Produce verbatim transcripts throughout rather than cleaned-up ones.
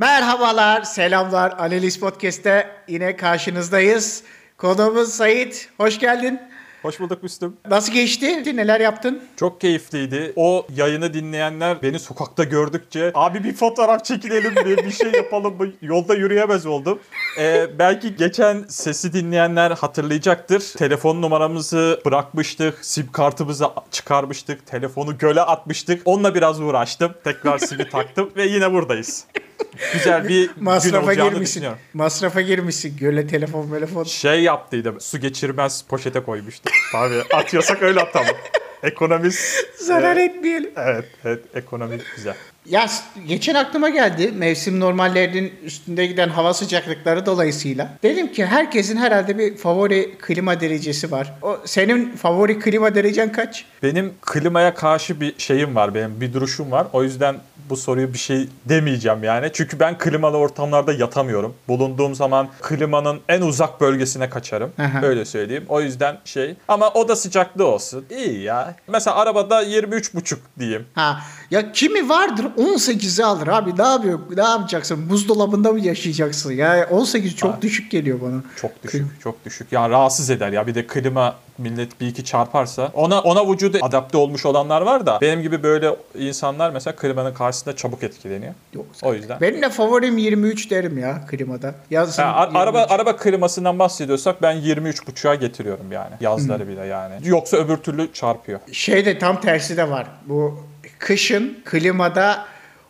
Merhabalar, selamlar. Anewliz Podcast'te yine karşınızdayız. Konuğumuz Sait. Hoş geldin. Hoş bulduk Müslüm. Nasıl geçti? Neler yaptın? Çok keyifliydi. O yayını dinleyenler beni sokakta gördükçe abi bir fotoğraf çekilelim diye bir şey yapalım mı? Yolda yürüyemez oldum. Ee, belki geçen sesi dinleyenler hatırlayacaktır. Telefon numaramızı bırakmıştık. Sim kartımızı çıkarmıştık. Telefonu göle atmıştık. Onunla biraz uğraştım. Tekrar simi taktım ve yine buradayız. Güzel bir masrafa gün olacağını düşünüyorum. Masrafa girmişsin. Göle telefon telefon. Şey yaptıydım. Su geçirmez poşete koymuştum. Tabii atıyorsak öyle atalım. Ekonomist. Zarar e, etmeyelim. Evet, evet. Ekonomik güzel. Ya geçen aklıma geldi. Mevsim normallerinin üstünde giden hava sıcaklıkları dolayısıyla. Dedim ki herkesin herhalde bir favori klima derecesi var. O senin favori klima derecen kaç? Benim klimaya karşı bir şeyim var. Benim bir duruşum var. O yüzden bu soruyu bir şey demeyeceğim yani. Çünkü ben klimalı ortamlarda yatamıyorum. Bulunduğum zaman klimanın en uzak bölgesine kaçarım. Aha. Öyle söyleyeyim. O yüzden şey. Ama oda sıcaklığı olsun. İyi ya. Mesela arabada yirmi üç buçuk diyeyim. Ha. Ya kimi vardır on sekizi alır abi. Ne yapıyor? Ne yapacaksın? Buzdolabında mı yaşayacaksın? Ya on sekiz çok ha. düşük geliyor bana. Çok düşük. Klim. Çok düşük. Ya rahatsız eder ya. Bir de klima millet bir iki çarparsa. Ona ona vücuda adapte olmuş olanlar var da benim gibi böyle insanlar mesela klimanın karşısında çabuk etkileniyor. Yok, o yüzden. Benim de favorim yirmi üç derim ya klimada. Yazın ha, ar- araba araba klimasından bahsediyorsak ben yirmi üç buçuğa getiriyorum yani. Yazları hmm. bile yani. Yoksa öbür türlü çarpıyor. Şey de tam tersi de var. Bu kışın klimada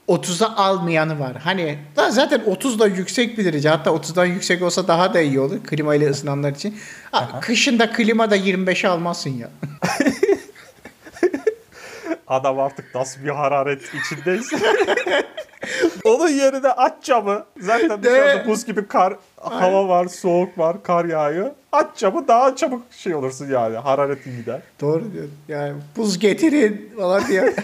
otuza almayanı var. Hani da zaten otuzda yüksek bir derece. Hatta otuzdan yüksek olsa daha da iyi olur. Klima ile ısınanlar için. Aha. Kışın da klima da yirmi beşe almazsın ya. Adam artık nasıl bir hararet içindeyiz. Onun yerine aç camı. Zaten dışarıda buz gibi kar, hava var, soğuk var, kar yağıyor. Aç camı daha çabuk şey olursun yani. Hararetin gider. Doğru diyorsun. Yani buz getirin falan diye.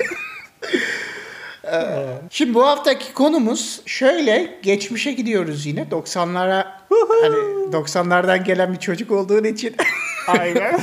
Şimdi bu haftaki konumuz şöyle, geçmişe gidiyoruz yine doksanlara, hani doksanlardan gelen bir çocuk olduğun için. Aynen.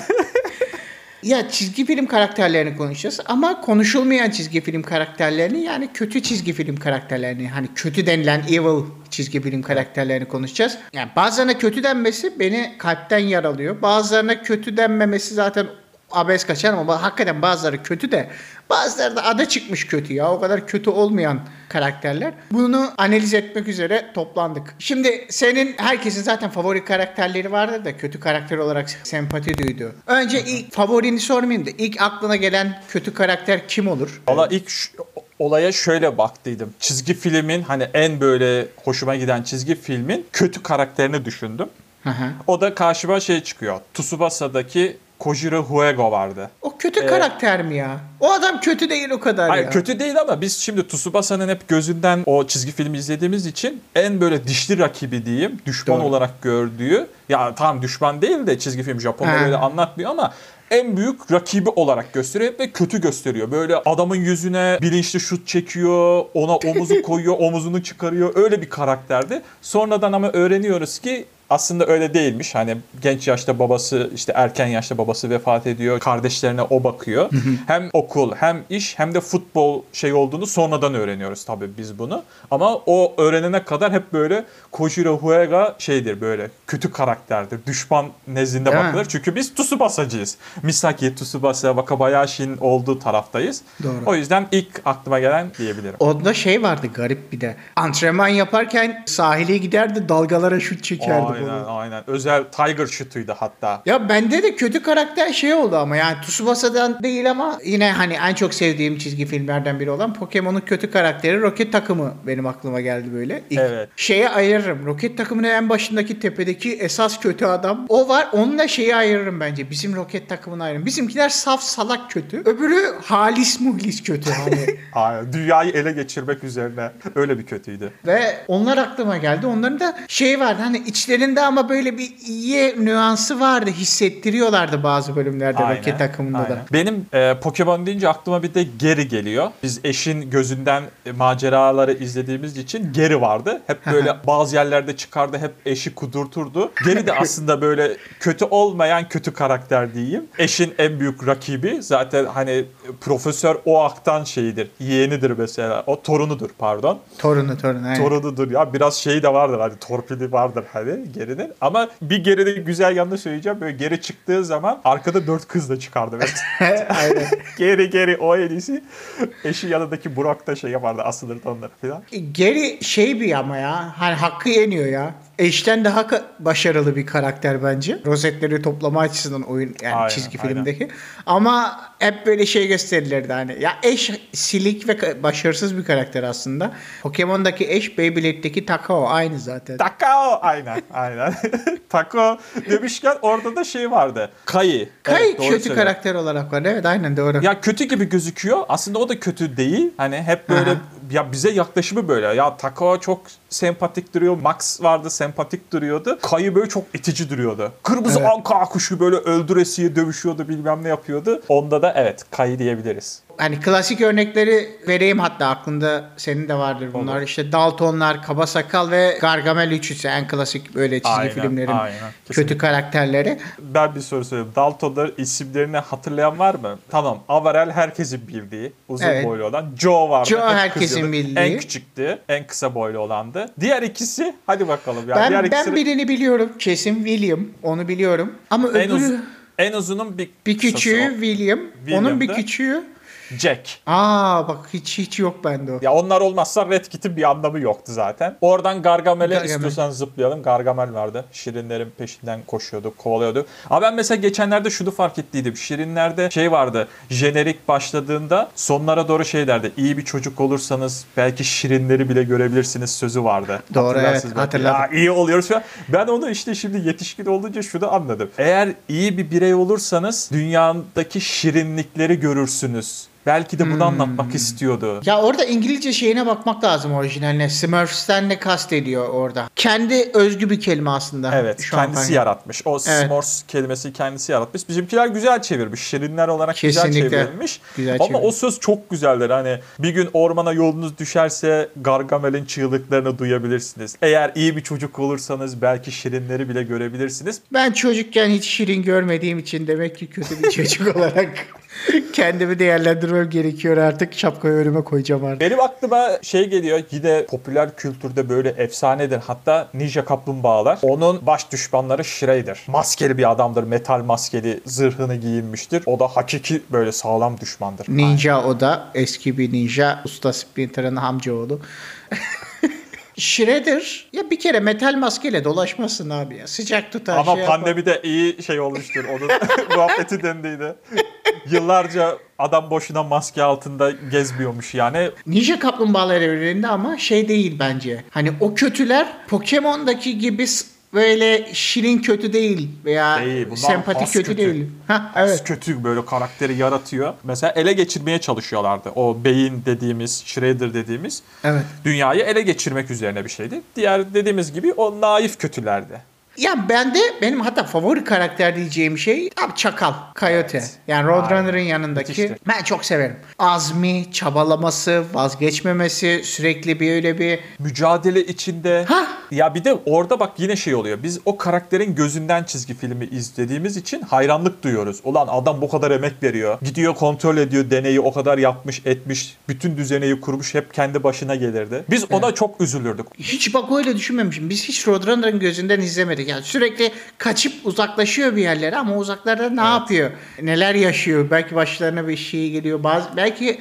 Ya çizgi film karakterlerini konuşacağız ama konuşulmayan çizgi film karakterlerini, yani kötü çizgi film karakterlerini, hani kötü denilen evil çizgi film karakterlerini konuşacağız. Yani bazılarına kötü denmesi beni kalpten yaralıyor. Bazılarına kötü denmemesi zaten abes kaçar ama hakikaten bazıları kötü de bazıları da ada çıkmış kötü ya. O kadar kötü olmayan karakterler. Bunu analiz etmek üzere toplandık. Şimdi senin, herkesin zaten favori karakterleri vardır da kötü karakter olarak sempati duyduğu. Önce ilk favorini sormayayım da ilk aklına gelen kötü karakter kim olur? Valla ilk ş- olaya şöyle baktıydım. Çizgi filmin, hani en böyle hoşuma giden çizgi filmin kötü karakterini düşündüm. Hı hı. O da karşıma şey çıkıyor. Tsubasa'daki Kojirō Hyūga vardı. O kötü ee, karakter mi ya? O adam kötü değil o kadar hayır, ya. Kötü değil ama biz şimdi Tsubasa'nın hep gözünden o çizgi filmi izlediğimiz için en böyle dişli rakibi diyeyim, düşman Doğru. olarak gördüğü, ya tam düşman değil de çizgi film Japonlar öyle anlatmıyor ama en büyük rakibi olarak gösteriyor ve kötü gösteriyor. Böyle adamın yüzüne bilinçli şut çekiyor, ona omuzu koyuyor, omuzunu çıkarıyor. Öyle bir karakterdi. Sonradan ama öğreniyoruz ki aslında öyle değilmiş. Hani genç yaşta babası, işte erken yaşta babası vefat ediyor. Kardeşlerine o bakıyor. Hı hı. Hem okul, hem iş, hem de futbol şey olduğunu sonradan öğreniyoruz tabii biz bunu. Ama o öğrenene kadar hep böyle Kojirō Hyūga şeydir, böyle kötü karakterdir. Düşman nezdinde Değil bakılır. Mi? Çünkü biz Tsubasa'cıyız. Misaki, Tsubasa, Wakabayashi'nin olduğu taraftayız. Doğru. O yüzden ilk aklıma gelen diyebilirim. Onda şey vardı garip bir de. Antrenman yaparken sahile giderdi, dalgalara şut çekerdi. Aa, Aynen aynen. Özel Tiger şutuydu hatta. Ya bende de kötü karakter şey oldu ama yani Tsubasa'dan değil ama yine hani en çok sevdiğim çizgi filmlerden biri olan Pokemon'un kötü karakteri Roket Takımı benim aklıma geldi böyle. İlk evet. Şeye ayırırım. Roket Takımı'nın en başındaki tepedeki esas kötü adam. O var. Onunla şeyi ayırırım bence. Bizim Roket Takımı'nı ayırırım. Bizimkiler saf salak kötü. Öbürü halis muhlis kötü. Hani. Aynen. Dünyayı ele geçirmek üzerine. Öyle bir kötüydü. Ve onlar aklıma geldi. Onların da şey vardı, hani içleri Öbürlerinde ama böyle bir iyi nüansı vardı. Hissettiriyorlardı bazı bölümlerde. Aynen, Roket Takımı'nda aynen. da. Benim e, Pokemon deyince aklıma bir de Gary geliyor. Biz eşin gözünden e, maceraları izlediğimiz için Gary vardı. Hep böyle bazı yerlerde çıkardı. Hep eşi kudurturdu. Gary de aslında böyle kötü olmayan kötü karakter diyeyim. Eşin en büyük rakibi zaten hani Profesör Oak'tan şeyidir. Yeğenidir mesela. O torunudur pardon. Torunu torunu. Aynen. Torunudur ya. Biraz şey de vardır hani torpili vardır hani Gary'nin. Ama bir Gary'de güzel yanını söyleyeceğim. Böyle Gary çıktığı zaman arkada dört kız da çıkardı. Aynen. Gary Gary o en iyisi. Eşi yanındaki Burak da şey yapardı. Asılırdı onları falan. Gary şey bir ama ya. Hani hakkı yeniyor ya. Eşten daha ka- başarılı bir karakter bence. Rozetleri toplama açısından oyun yani aynen, çizgi filmdeki. Aynen. Ama hep böyle şey gösterilirdi hani. Ya eş silik ve başarısız bir karakter aslında. Pokemon'daki eş Beyblade'deki Takao aynı zaten. Takao aynen aynen. Takao demişken orada da şey vardı. Kai. Kai evet, kötü söylüyor. Karakter olarak var. Evet aynen doğru. Ya kötü gibi gözüküyor. Aslında o da kötü değil. Hani hep böyle aha. Ya bize yaklaşımı böyle. Ya Takao çok sempatik duruyor. Max vardı sempatik duruyordu. Kayı böyle çok itici duruyordu. Kırmızı evet. Anka kuşu böyle öldüresiye dövüşüyordu bilmem ne yapıyordu. Onda da evet Kayı diyebiliriz. Hani klasik örnekleri vereyim hatta aklında senin de vardır bunlar. Olur. İşte Daltonlar, Kaba Sakal ve Gargamel üçlüsü en klasik böyle çizgi aynen, filmlerin aynen. kötü karakterleri. Ben bir soru sorayım. Daltonlar isimlerini hatırlayan var mı? Tamam. Averel herkesin bildiği uzun evet. boylu olan. Joe vardı. Joe herkesin bildiği. En küçüktü. En kısa boylu olandı. Diğer ikisi hadi bakalım. Yani ben, diğer ikisi... ben birini biliyorum. Kesin William. Onu biliyorum. Ama en öbürü... Uzun, en uzunun bir, bir küçüğü William. William'da. Onun bir küçüğü Jack. Aa bak hiç hiç yok bende o. Ya onlar olmazsa Red Kit'in bir anlamı yoktu zaten. Oradan Gargamel'e Gargamel. istiyorsan zıplayalım. Gargamel vardı. Şirinlerin peşinden koşuyordu, kovalıyordu. Ama ben mesela geçenlerde şunu fark ettiydim. Şirinlerde şey vardı. Jenerik başladığında sonlara doğru şey derdi. İyi bir çocuk olursanız belki şirinleri bile görebilirsiniz sözü vardı. Doğru evet hatırladım. Ya iyi oluyoruz falan. Ben onu işte şimdi yetişkin olunca şunu anladım. Eğer iyi bir birey olursanız dünyadaki şirinlikleri görürsünüz. Belki de bunu hmm. anlatmak istiyordu. Ya orada İngilizce şeyine bakmak lazım orijinaline. Smurfs'ten ne kastediyor orada? Kendi özgü bir kelime aslında. Evet, şu kendisi yaratmış. O evet. Smurfs kelimesi kendisi yaratmış. Bizimkiler güzel çevirmiş. Şirinler olarak kesinlikle güzel çevrilmiş. Güzel ama çevirmiş. O söz çok güzeldir. Hani bir gün ormana yolunuz düşerse Gargamel'in çığlıklarını duyabilirsiniz. Eğer iyi bir çocuk olursanız belki şirinleri bile görebilirsiniz. Ben çocukken hiç şirin görmediğim için demek ki kötü bir çocuk olarak kendimi değerlendirmem gerekiyor artık. Şapkayı önüme koyacağım artık. Benim aklıma şey geliyor. Yine popüler kültürde böyle efsanedir. Hatta Ninja Kaplumbağalar. Onun baş düşmanları Shredder. Maskeli bir adamdır. Metal maskeli zırhını giyinmiştir. O da hakiki böyle sağlam düşmandır. Ninja aynen. O da eski bir ninja. Usta Splinter'ın amcaoğlu. Shredder ya bir kere metal maskeyle dolaşmasın abi ya. Sıcak tutar. Ama şey pandemide yapar. İyi şey olmuştur. Onun muhabbeti dendiydi. Yıllarca adam boşuna maske altında gezmiyormuş yani. Ninja Kaplumbağalar evreninde ama şey değil bence. Hani o kötüler Pokemon'daki gibi böyle şirin kötü değil veya değil, sempatik kötü, kötü değil. Ha, evet. Kötü böyle karakteri yaratıyor. Mesela ele geçirmeye çalışıyorlardı. O beyin dediğimiz, Shredder dediğimiz evet. Dünyayı ele geçirmek üzerine bir şeydi. Diğer dediğimiz gibi o naif kötülerdi. Ya ben de benim hatta favori karakter diyeceğim şey abi Çakal, Coyote. Evet. Yani Road Runner'ın yanındaki. Müthiştir. Ben çok severim. Azmi, çabalaması, vazgeçmemesi, sürekli bir öyle bir mücadele içinde. Ha? Ya bir de orada bak yine şey oluyor. Biz o karakterin gözünden çizgi filmi izlediğimiz için hayranlık duyuyoruz. Ulan adam bu kadar emek veriyor. Gidiyor kontrol ediyor deneyi o kadar yapmış etmiş. Bütün düzeneyi kurmuş hep kendi başına gelirdi. Biz ona evet. Çok üzülürdük. Hiç bak öyle düşünmemişim. Biz hiç Road Runner'ın gözünden izlemedik. Yani sürekli kaçıp uzaklaşıyor bir yerlere ama uzaklarda ne evet. yapıyor? Neler yaşıyor? Belki başlarına bir şey geliyor. Bazı, belki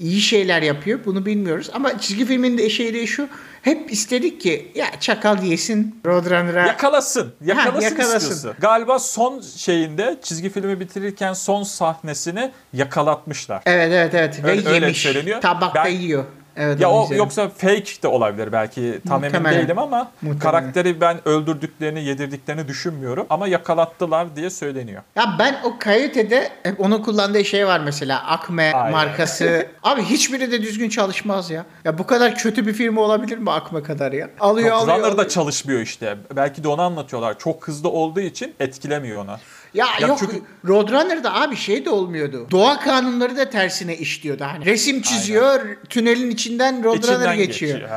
iyi şeyler yapıyor. Bunu bilmiyoruz. Ama çizgi filmin de şeyi şu. Hep istedik ki ya çakal yesin, Roadrunner'a yakalasın, yakalasın, ha, yakalasın istiyorsun. Galiba son şeyinde çizgi filmi bitirirken son sahnesini yakalatmışlar. Evet evet evet. Ve öyle, yemiş. Öyle söyleniyor. Tabakta ben... yiyor. Evet, ya o izledim. Yoksa fake de olabilir belki, tam muhtemelen emin değilim ama muhtemelen karakteri ben öldürdüklerini, yedirdiklerini düşünmüyorum ama yakalattılar diye söyleniyor. Ya ben o Coyote'de hep onun kullandığı şey var mesela, ACME aynen markası. Abi hiçbiri de düzgün çalışmaz ya. Ya bu kadar kötü bir firma olabilir mi ACME kadar ya? Alıyor Road alıyor. Runner da çalışmıyor işte. Belki de onu anlatıyorlar. Çok hızlı olduğu için etkilemiyor onu. Ya, ya yok çünkü... Roadrunner'da abi şey de olmuyordu. Doğa kanunları da tersine işliyordu. Hani resim çiziyor, aynen, tünelin içinden Roadrunner geçiyor. geçiyor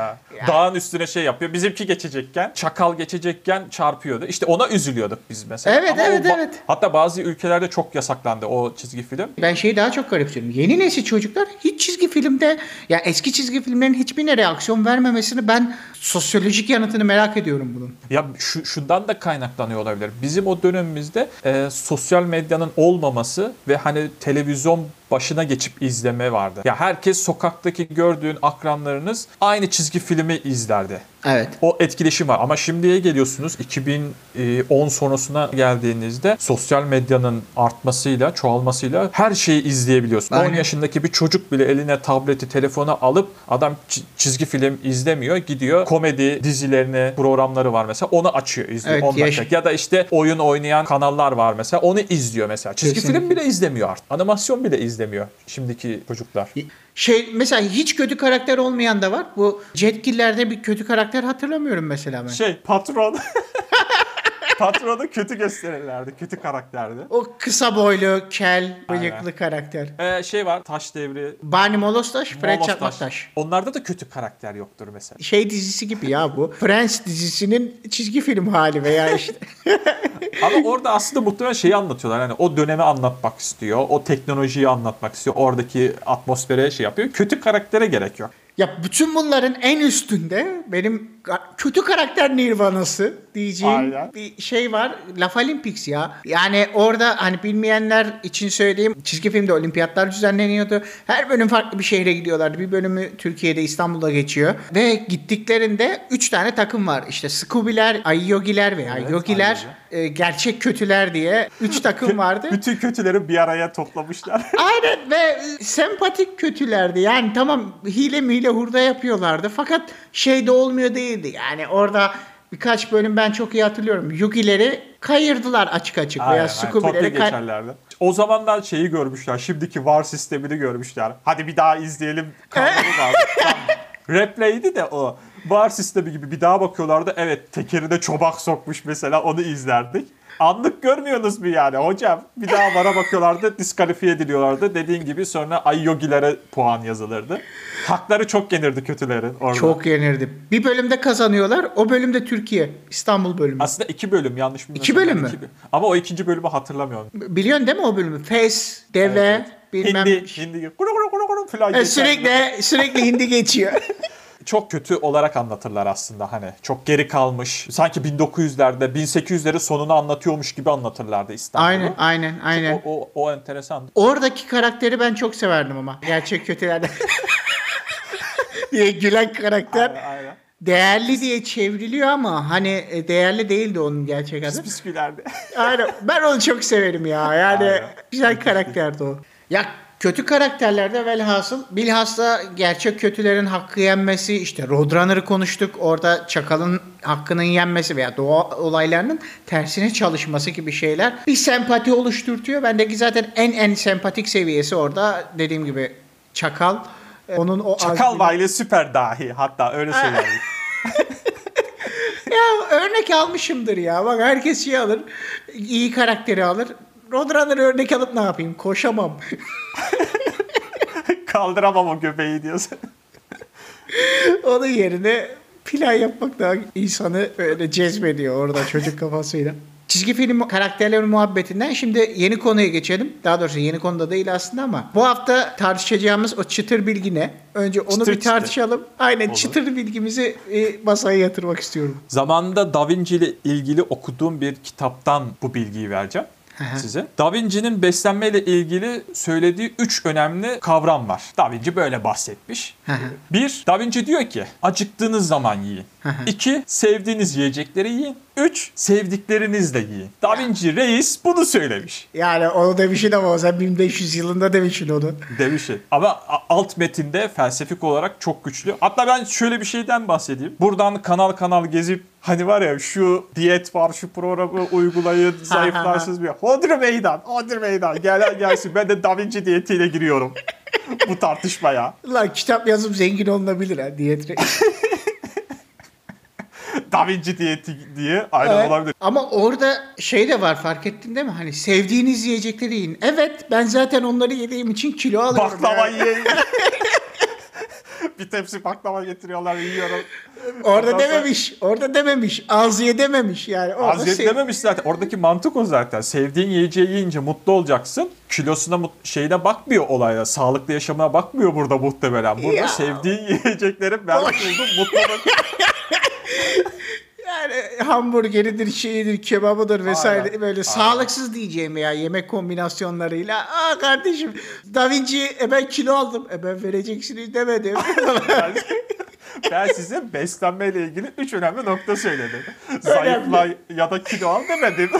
Dağın üstüne şey yapıyor. Bizimki geçecekken, çakal geçecekken çarpıyordu. İşte ona üzülüyorduk biz mesela. Evet, ama evet, ba- evet. Hatta bazı ülkelerde çok yasaklandı o çizgi film. Ben şeyi daha çok garipsiyorum. Yeni nesil çocuklar hiç çizgi filmde, ya yani eski çizgi filmlerin hiçbirine reaksiyon vermemesini, ben sosyolojik yanıtını merak ediyorum bunun. Ya şu, şundan da kaynaklanıyor olabilir. Bizim o dönemimizde e, sosyal medyanın olmaması ve hani televizyon başına geçip izleme vardı. Ya herkes sokaktaki gördüğün akranlarınız aynı çizgi filmi izlerdi. Evet. O etkileşim var ama şimdiye geliyorsunuz, iki bin on sonrasına geldiğinizde sosyal medyanın artmasıyla, çoğalmasıyla her şeyi izleyebiliyorsun. Aynen. on yaşındaki bir çocuk bile eline tableti, telefonu alıp adam çizgi film izlemiyor. Gidiyor komedi dizilerine, programları var mesela. Onu açıyor, izliyor. Evet, yaş- ya da işte oyun oynayan kanallar var mesela. Onu izliyor mesela. Çizgi kesinlikle film bile izlemiyor artık. Animasyon bile izlemiyor şimdiki çocuklar. Şey mesela hiç kötü karakter olmayan da var. Bu Jet Killer'de bir kötü karakter hatırlamıyorum mesela ben. Şey patron. Patronu kötü gösterirlerdi. Kötü karakterdi. O kısa boylu, kel, bıyıklı karakter. Ee, şey var, Taş Devri. Bani Molostaj, Fred Çakmaktaş. Onlarda da kötü karakter yoktur mesela. Şey dizisi gibi ya bu. Friends dizisinin çizgi film hali veya işte. Ama orada aslında muhtemelen şeyi anlatıyorlar. Hani o dönemi anlatmak istiyor. O teknolojiyi anlatmak istiyor. Oradaki atmosfere şey yapıyor. Kötü karaktere gerek yok. Ya bütün bunların en üstünde benim kötü karakter nirvanası diyeceğim aynen bir şey var. Laff-A-Lympics ya. Yani orada hani bilmeyenler için söyleyeyim. Çizgi filmde olimpiyatlar düzenleniyordu. Her bölüm farklı bir şehre gidiyorlardı. Bir bölümü Türkiye'de, İstanbul'da geçiyor. Ve gittiklerinde üç tane takım var. İşte Scooby'ler, Ayogi'ler veya evet, Yogi'ler, e, gerçek kötüler diye üç takım vardı. Bütün kötüleri bir araya toplamışlar. Aynen ve sempatik kötülerdi. Yani tamam hile mihile hurda yapıyorlardı. Fakat şey de olmuyor değil. Yani orada birkaç bölüm ben çok iyi hatırlıyorum. Yugi'leri kayırdılar açık açık. Aynen, veya Scooby'leri kay- geçerlerdi. O zamanlar şeyi görmüşler. Şimdiki V A R sistemini görmüşler. Hadi bir daha izleyelim. Replay'di de o. V A R sistemi gibi bir daha bakıyorlardı. Evet, tekerine çobak sokmuş mesela, onu izlerdik. Anlık görmüyorsunuz mu yani hocam? Bir daha V A R'a bakıyorlardı, diskalifiye ediliyorlardı. Dediğin gibi sonra Ay Yogi'lere puan yazılırdı. Hakları çok yenirdi kötülerin orada. Çok yenirdi. Bir bölümde kazanıyorlar. O bölümde Türkiye, İstanbul bölümü. Aslında iki bölüm yanlış bilmiyorsam. İki bölüm mü? İki, ama o ikinci bölümü hatırlamıyorum. Biliyorsun değil mi o bölümü? Fes, deve, evet, bilmem. Hindi, hindi. Kuru kuru kuru kuru falan. E, sürekli, sürekli hindi geçiyor. Çok kötü olarak anlatırlar aslında hani. Çok geri kalmış. Sanki bin dokuz yüzlerde, bin sekiz yüzlerin sonunu anlatıyormuş gibi anlatırlardı İstanbul'u. Aynen, aynen, aynen. O, o, o enteresan. Oradaki karakteri ben çok severdim ama. Gerçek kötülerden. diye gülen karakter. Aynen, aynen. Değerli diye çevriliyor ama hani değerli değildi onun gerçek adı. Pis pis gülerdi. Aynen. Ben onu çok severim ya. Yani aynen, güzel karakterdi o. Ya kötü karakterlerde velhasıl bilhassa gerçek kötülerin hakkı yenmesi, işte Roadrunner'ı konuştuk, orada çakalın hakkının yenmesi veya doğa olaylarının tersine çalışması gibi şeyler bir sempati oluşturtuyor. Bendeki zaten en en sempatik seviyesi orada dediğim gibi çakal. Onun o çakal vaylı süper dahi, hatta öyle söylerdik. Ya örnek almışımdır ya, bak herkes şey alır, iyi karakteri alır. Roadrunner'ı örnek alıp ne yapayım? Koşamam. Kaldıramam o göbeği diyorsun. Onun yerine plan yapmak daha insanı öyle cezbediyor orada çocuk kafasıyla. Çizgi film karakterlerin muhabbetinden şimdi yeni konuya geçelim. Daha doğrusu yeni konuda değil aslında ama bu hafta tartışacağımız o çıtır bilgi ne? Önce onu çıtır bir tartışalım. Çıtır. Aynen. Olur. Çıtır bilgimizi masaya yatırmak istiyorum. Zamanında Da Vinci ile ilgili okuduğum bir kitaptan bu bilgiyi vereceğim. size. Da Vinci'nin beslenmeyle ilgili söylediği üç önemli kavram var. Da Vinci böyle bahsetmiş. Bir, Da Vinci diyor ki acıktığınız zaman yiyin. İki, sevdiğiniz yiyecekleri yiyin. Üç, sevdiklerinizle yiyin. Da Vinci reis bunu söylemiş. Yani onu demişin ama o zaman bin beş yüz yılında demişin onu. Demişin. Ama alt metinde felsefik olarak çok güçlü. Hatta ben şöyle bir şeyden bahsedeyim. Buradan kanal kanal gezip hani var ya şu diyet var, şu programı uygulayın, zayıflarsınız bir. Hodri meydan, hodri meydan. Gelen gelsin. Ben de Da Vinci diyetiyle giriyorum. Bu tartışmaya. Lan kitap yazıp zengin olunabilir ha diyet reis. Da Vinci diyeti diye aynen evet, olabilir. Ama orada şey de var, fark ettin değil mi? Hani sevdiğiniz yiyecekleri yiyin. Evet, ben zaten onları yediğim için kilo alıyorum. Baklava yani yiyin. Bir tepsi baklava getiriyorlar, yiyorum. Orada ondan dememiş. Sonra... Orada dememiş. Ağzıya dememiş yani. Orada Ağzıya sev... dememiş zaten. Oradaki mantık o zaten. Sevdiğin yiyeceği yiyince mutlu olacaksın. Kilosuna mut... şeyine bakmıyor olayla. Sağlıklı yaşamına bakmıyor burada muhtemelen. Burada ya, sevdiğin yiyeceklerin ben buldum mutlu olacaksın. Yani hamburgeridir, şeyidir, kebabıdır vesaire. Aynen, böyle aynen. Sağlıksız diyeceğim ya yemek kombinasyonlarıyla. Aa kardeşim Da Vinci e ben kilo aldım. E ben vereceksiniz demedim. ben, ben size beslenmeyle ilgili üç önemli nokta söyledim. Zayıfla ya da kilo al demedim.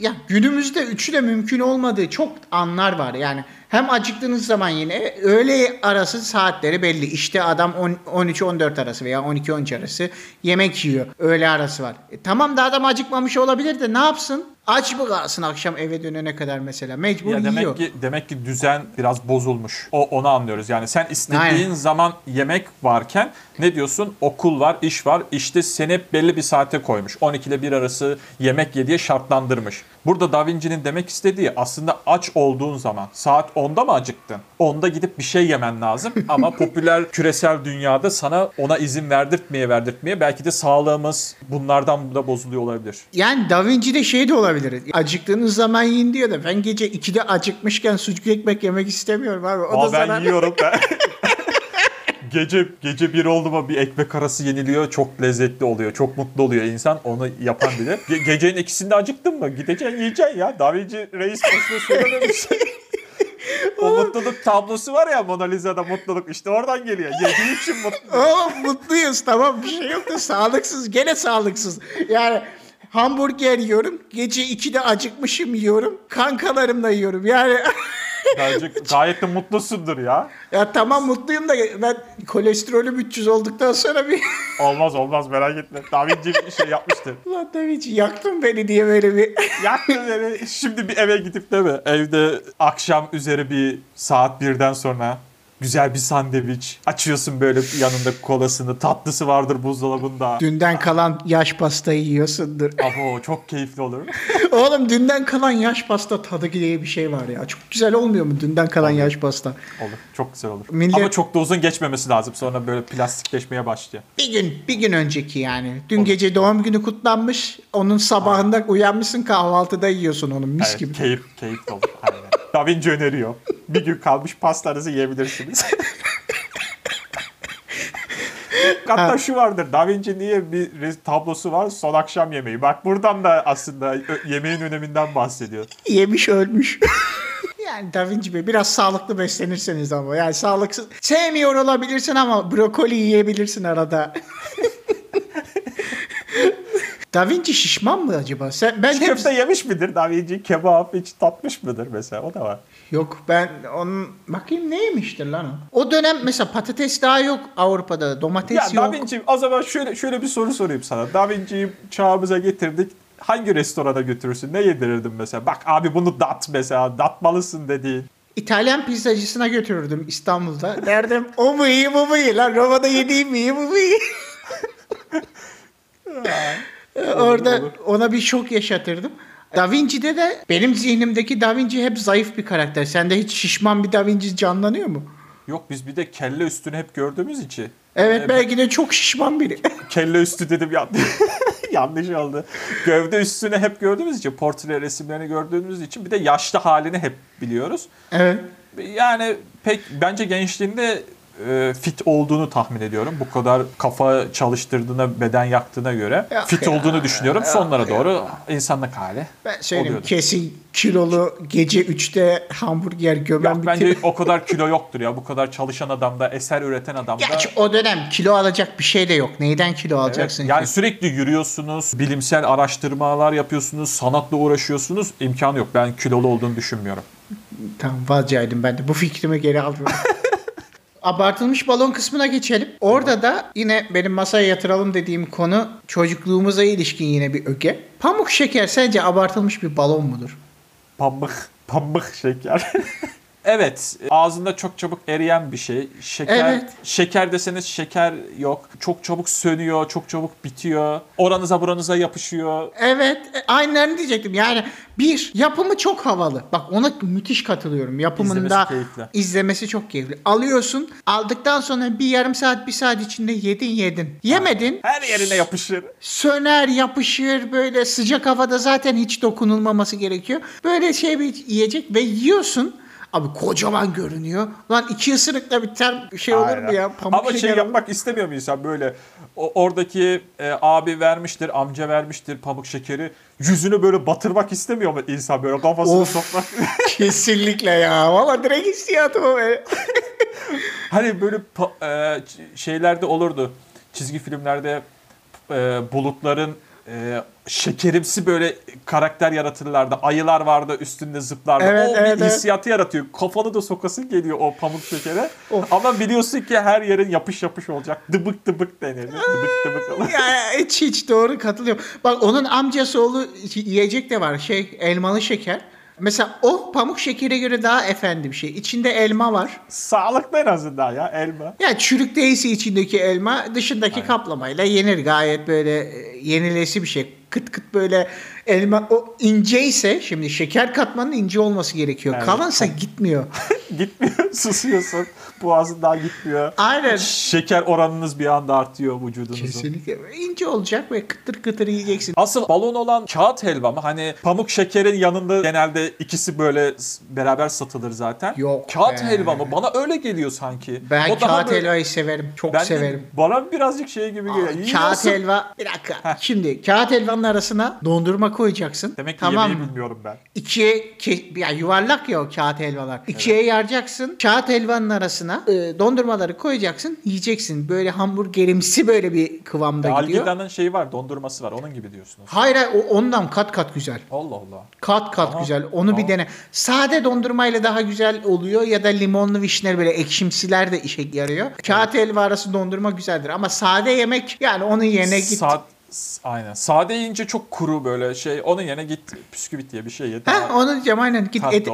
Ya günümüzde üçü de mümkün olmadığı çok anlar var yani. Hem acıktığınız zaman yine öğle arası saatleri belli. İşte adam on üç on dört arası veya on iki on üç arası yemek yiyor. Öğle arası var. E, tamam da adam acıkmamış olabilir de ne yapsın? Aç mı kalsın akşam eve dönene kadar mesela? Mecbur ya demek yiyor. Ki, demek ki düzen biraz bozulmuş. O, onu anlıyoruz. Yani sen istediğin aynen zaman yemek varken ne diyorsun? Okul var, iş var. İşte seni hep belli bir saate koymuş. on iki ile bir arası yemek ye diye şartlandırmış. Burada Da Vinci'nin demek istediği aslında aç olduğun zaman saat onda mı acıktın? onda gidip bir şey yemen lazım ama popüler küresel dünyada sana ona izin verdirtmeye verdirtmeye belki de sağlığımız bunlardan da bozuluyor olabilir. Yani Da Vinci'de şey de olabilir. Acıktığınız zaman yiyin diyor da ben gece ikide acıkmışken sucuk ekmek yemek istemiyorum abi. O Aa, da ben zarar... yiyorum ben. Gece gece bir oldu mu bir ekmek arası yeniliyor. Çok lezzetli oluyor. Çok mutlu oluyor insan. Onu yapan bile. Ge- gecenin ikisinde acıktın mı? Gideceksin yiyeceksin ya. Da Vinci reis başına söylememiş. O oğlum, mutluluk tablosu var ya Mona Lisa'da mutluluk işte oradan geliyor. Yediği için mutlu. Oğlum mutluyuz tamam bir şey yok da sağlıksız gene sağlıksız. Yani hamburger yiyorum. Gece ikide acıkmışım yiyorum. Kankalarımla yiyorum yani. Bence gayet de mutlusundur ya. Ya tamam mutluyum da ben kolesterolüm üç yüz olduktan sonra bir... Olmaz olmaz merak etme. Da Vinci bir şey yapmıştır. Ulan Da Vinci yaktın beni diye böyle bir... Yaktın beni. Şimdi bir eve gidip değil mi? Evde akşam üzeri bir saat birden sonra güzel bir sandviç. Açıyorsun böyle yanında kolasını. Tatlısı vardır buzdolabında. Dünden kalan yaş pastayı yiyorsundur. Abo çok keyifli olur. Oğlum dünden kalan yaş pasta tadı diye bir şey var ya. Çok güzel olmuyor mu dünden kalan olur yaş pasta? Olur. Çok güzel olur. Millet... Ama çok da uzun geçmemesi lazım. Sonra böyle plastikleşmeye başlıyor. Bir gün, bir gün önceki yani. Dün olur gece doğum günü kutlanmış. Onun sabahında aynen uyanmışsın kahvaltıda yiyorsun onu mis evet gibi. Keyif, keyif olur. Aynen. Da Vinci öneriyor. Bir gün kalmış pastanızı yiyebilirsiniz. Hatta ha şu vardır. Da Vinci diye bir tablosu var. Son akşam yemeği. Bak buradan da aslında yemeğin öneminden bahsediyor. Yemiş ölmüş. Yani Da Vinci Bey biraz sağlıklı beslenirseniz ama. Yani sağlıksız. Sevmiyor olabilirsin ama brokoli yiyebilirsin arada. Da Vinci şişman mı acaba? Sen, ben hiç köfte hep... yemiş midir? Da Vinci kebap hiç tatmış mıdır mesela? O da var. Yok ben onun... Bakayım ne yemiştir lan o? O dönem mesela patates daha yok Avrupa'da. Domates ya, yok. Ya Da Vinci'yim o zaman şöyle, şöyle bir soru sorayım sana. Da Vinci'yi çağımıza getirdik. Hangi restorana götürürsün? Ne yedirirdin mesela? Bak abi bunu dat mesela. Datmalısın dediğin. İtalyan pizzacısına götürürdüm İstanbul'da. Derdim o mu iyi bu mu iyi? Lan Roma'da yediğim iyi bu mu iyi? Orada olur, olur ona bir şok yaşatırdım. Da Vinci'de de benim zihnimdeki Da Vinci hep zayıf bir karakter. Sende hiç şişman bir Da Vinci canlanıyor mu? Yok biz bir de kelle üstünü hep gördüğümüz için. Evet ee, belki de çok şişman biri. Kelle üstü dedim yanlış, yanlış oldu. Gövde üstünü hep gördüğümüz için, portre resimlerini gördüğümüz için bir de yaşlı halini hep biliyoruz. Evet. Yani pek bence gençliğinde e, fit olduğunu tahmin ediyorum. Bu kadar kafa çalıştırdığına, beden yaktığına göre yok fit ya, olduğunu düşünüyorum. Yok Sonlara yok doğru ya. insanlık hali. Ben söyleyeyim, kesin kilolu gece üçte hamburger gömen yok, bir bence tip. O kadar kilo yoktur ya. Bu kadar çalışan adamda, eser üreten adamda. Gerçi o dönem kilo alacak bir şey de yok. Neyden kilo alacaksın? Evet, yani ki? Sürekli yürüyorsunuz, bilimsel araştırmalar yapıyorsunuz, sanatla uğraşıyorsunuz. İmkanı yok. Ben kilolu olduğunu düşünmüyorum. Tamam, vazgeçtim ben de. Bu fikrimi geri aldım. Abartılmış balon kısmına geçelim. Orada da yine benim masaya yatıralım dediğim konu çocukluğumuza ilişkin yine bir öge. Pamuk şeker sence abartılmış bir balon mudur? Pamuk, pamuk şeker. Evet, ağzında çok çabuk eriyen bir şey. Şeker, evet. Şeker deseniz şeker yok. Çok çabuk sönüyor, çok çabuk bitiyor. Oranıza buranıza yapışıyor. Evet, aynen diyecektim. Yani bir, yapımı çok havalı. Bak ona müthiş katılıyorum. Yapımında izlemesi, izlemesi çok keyifli. Alıyorsun, aldıktan sonra bir yarım saat, bir saat içinde yedin yedin. Yemedin. Her yerine yapışır. Söner, yapışır. Böyle sıcak havada zaten hiç dokunulmaması gerekiyor. Böyle şey bir yiyecek ve yiyorsun. Abi kocaman görünüyor. Lan iki ısırıkla biter şey olur Aynen. mu ya? Pamuk Ama şey yapmak olur. istemiyor mu insan böyle? O, oradaki e, abi vermiştir, amca vermiştir pamuk şekeri. Yüzünü böyle batırmak istemiyor mu insan böyle kafasını of, sokmak? Kesinlikle ya. Valla direkt hissiyatım o. Hani böyle e, şeylerde olurdu. Çizgi filmlerde e, bulutların... Ee, şekerimsi böyle karakter yaratırlardı. Ayılar vardı, üstünde zıplardı. Evet, o evet, bir hissiyatı evet. yaratıyor. Kafanı da sokasın geliyor o pamuk şekere. Of. Ama biliyorsun ki her yerin yapış yapış olacak. Dıbık dıbık denir. Dıbık dıbık. Ya, hiç hiç doğru katılıyorum. Bak onun amcası oğlu yiyecek de var. Şey, elmalı şeker. Mesela o pamuk şekere göre daha efendi bir şey. İçinde elma var. Sağlıklı en azından ya elma. Ya yani çürük değilse içindeki elma dışındaki Aynen. kaplamayla yenir. Gayet böyle yenilesi bir şey. Kıt kıt böyle elma o inceyse şimdi şeker katmanın ince olması gerekiyor. Evet. Kalınsa gitmiyor. Gitmiyor. Susuyorsun. Boğazından gitmiyor. Aynen. Şeker oranınız bir anda artıyor vücudunuzun. Kesinlikle. İnce olacak ve kıtır kıtır yiyeceksin. Asıl balon olan kağıt helva mı? Hani pamuk şekerin yanında genelde ikisi böyle beraber satılır zaten. Yok Kağıt be. helva mı? Bana öyle geliyor sanki. Ben o kağıt böyle... helvayı severim. Çok ben severim. De, bana birazcık şey gibi geliyor. Aa, kağıt nasıl? helva. Bir dakika. Heh. Şimdi kağıt helvanın arasına dondurma koyacaksın. Demek ki tamam. yemeği bilmiyorum ben. İkiye ke... ya, yuvarlak ya o kağıt helvalar. İkiye evet. yaracaksın. Kağıt helvanın arasına E, dondurmaları koyacaksın, yiyeceksin. Böyle hamburgerimsi böyle bir kıvamda ya, gidiyor. Algida'nın şeyi var, dondurması var. Onun gibi diyorsunuz. Hayır, o ondan kat kat güzel. Allah Allah. Kat kat Aha. güzel. Onu Aha. bir dene. Sade dondurmayla daha güzel oluyor ya da limonlu vişneler böyle ekşimsiler de işe yarıyor. Kağıt evet. helva arası dondurma güzeldir ama sade yemek yani onun yerine git. Sa- Aynen. Sade yiyince çok kuru böyle şey. Onun yerine git bisküvit diye bir şey ye. Ha onu diyeceğim aynen. Git et.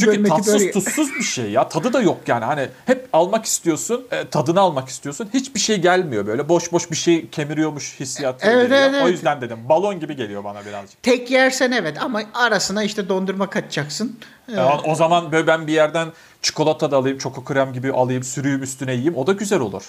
Çünkü tatsız böyle. Tuzsuz bir şey ya. Tadı da yok yani. Hani hep almak istiyorsun. Tadını almak istiyorsun. Hiçbir şey gelmiyor böyle. Boş boş bir şey kemiriyormuş hissiyatı evet, geliyor. Evet, o yüzden evet. dedim. Balon gibi geliyor bana birazcık. Tek yersen evet ama arasına işte dondurma katacaksın. Evet. O, o zaman böyle ben bir yerden çikolata da alayım. Çoko krem gibi alayım. Sürüyüm üstüne yiyeyim. O da güzel olur.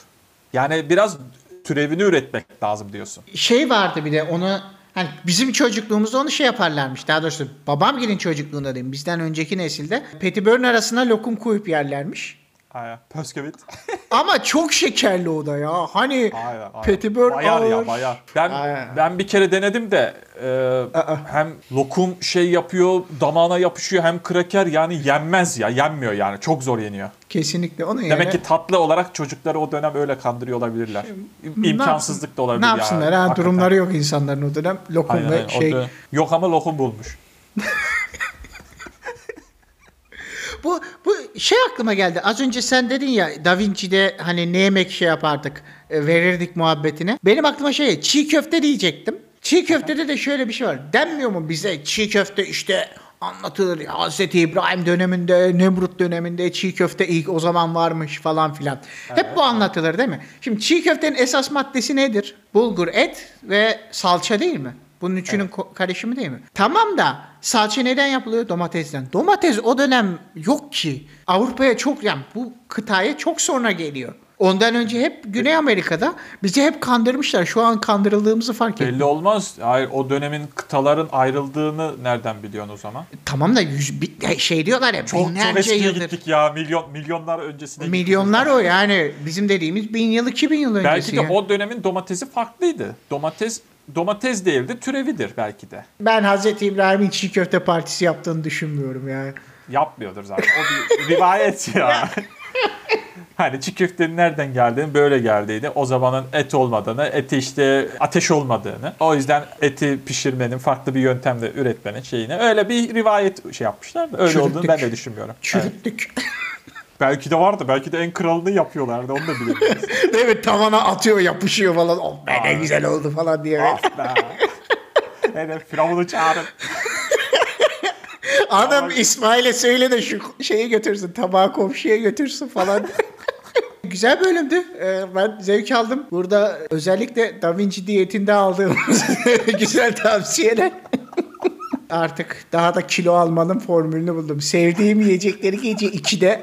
Yani biraz... türevini üretmek lazım diyorsun. Şey vardı bir de onu hani bizim çocukluğumuzda onu şey yaparlarmış. Daha doğrusu babamgilin çocukluğunda diyeyim. Bizden önceki nesilde petibörün arasına lokum koyup yerlermiş. Aynen. Pöskevit. Ama çok şekerli o da ya. Hani aynen, aynen. petibör bayar ağır. Ya bayar. Ben, ben bir kere denedim de e, hem lokum şey yapıyor, damağına yapışıyor hem kraker yani yenmez ya. Yenmiyor yani. Çok zor yeniyor. Kesinlikle. Onu Demek yere... ki tatlı olarak çocukları o dönem öyle kandırıyor olabilirler. Şimdi, İmkansızlık da olabilir. Ne yapsınlar? Yani. Ha, durumları yok insanların o dönem. Lokum aynen, ve aynen. şey. Dön- yok ama lokum bulmuş. Bu bu şey aklıma geldi. Az önce sen dedin ya Da Vinci'de hani ne yemek şey yapardık, verirdik muhabbetine. Benim aklıma şey çiğ köfte diyecektim. Çiğ köftede de şöyle bir şey var. Denmiyor mu bize çiğ köfte işte anlatılır. Hazreti İbrahim döneminde, Nemrut döneminde çiğ köfte ilk o zaman varmış falan filan. Evet, hep bu anlatılır değil mi? Şimdi çiğ köftenin esas maddesi nedir? Bulgur, et ve salça değil mi? Bunun üçünün evet. karışımı değil mi? Tamam da salça neden yapılıyor? Domatesden. Domates o dönem yok ki. Avrupa'ya çok yani bu kıtaya çok sonra geliyor. Ondan önce hep Güney Amerika'da bizi hep kandırmışlar. Şu an kandırıldığımızı fark ettim. Belli olmaz. Hayır, o dönemin kıtaların ayrıldığını nereden biliyorsun o zaman? Tamam da yüz, şey diyorlar ya çok, binlerce çok eskiye yıldır. Gittik ya. Milyon, milyonlar öncesine Milyonlar o yani. Bizim dediğimiz bin yıl, iki bin yıl öncesi. Belki de yani. O dönemin domatesi farklıydı. Domates domates değildi, türevidir belki de. Ben Hazreti İbrahim'in çiğ köfte partisi yaptığını düşünmüyorum yani. Yapmıyordur zaten. O bir rivayet ya. Hani çiğ köftenin nereden geldiğini, böyle geldiğini, o zamanın et olmadığını, eti işte ateş olmadığını, o yüzden eti pişirmenin farklı bir yöntemle üretmenin şeyini, öyle bir rivayet şey yapmışlar da öyle Çürüttük. Olduğunu ben de düşünmüyorum. Çürüttük. Evet. Belki de vardı. Belki de en kralını yapıyorlardı. Onu da bilemiyoruz. Değil mi? Tavana atıyor, yapışıyor falan. Oh be, ne güzel oldu falan diye. Ah be. Evet, Firavun'u çağırın. Adam İsmail'e söyle de şu şeyi götürsün. Tabağı komşuya götürsün falan. Güzel bölümdü. Ben zevk aldım. Burada özellikle Da Vinci diyetinde aldığımız güzel tavsiyeler. Artık daha da kilo almanın formülünü buldum. Sevdiğim yiyecekleri gece ikide.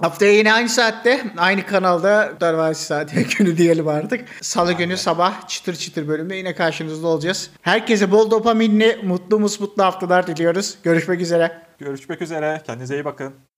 Haftaya yine aynı saatte, aynı kanalda Darvasi Saati günü diyelim artık. Salı yani. Günü sabah çıtır çıtır bölümde yine karşınızda olacağız. Herkese bol dopaminli, mutlu musmutlu haftalar diliyoruz. Görüşmek üzere. Görüşmek üzere. Kendinize iyi bakın.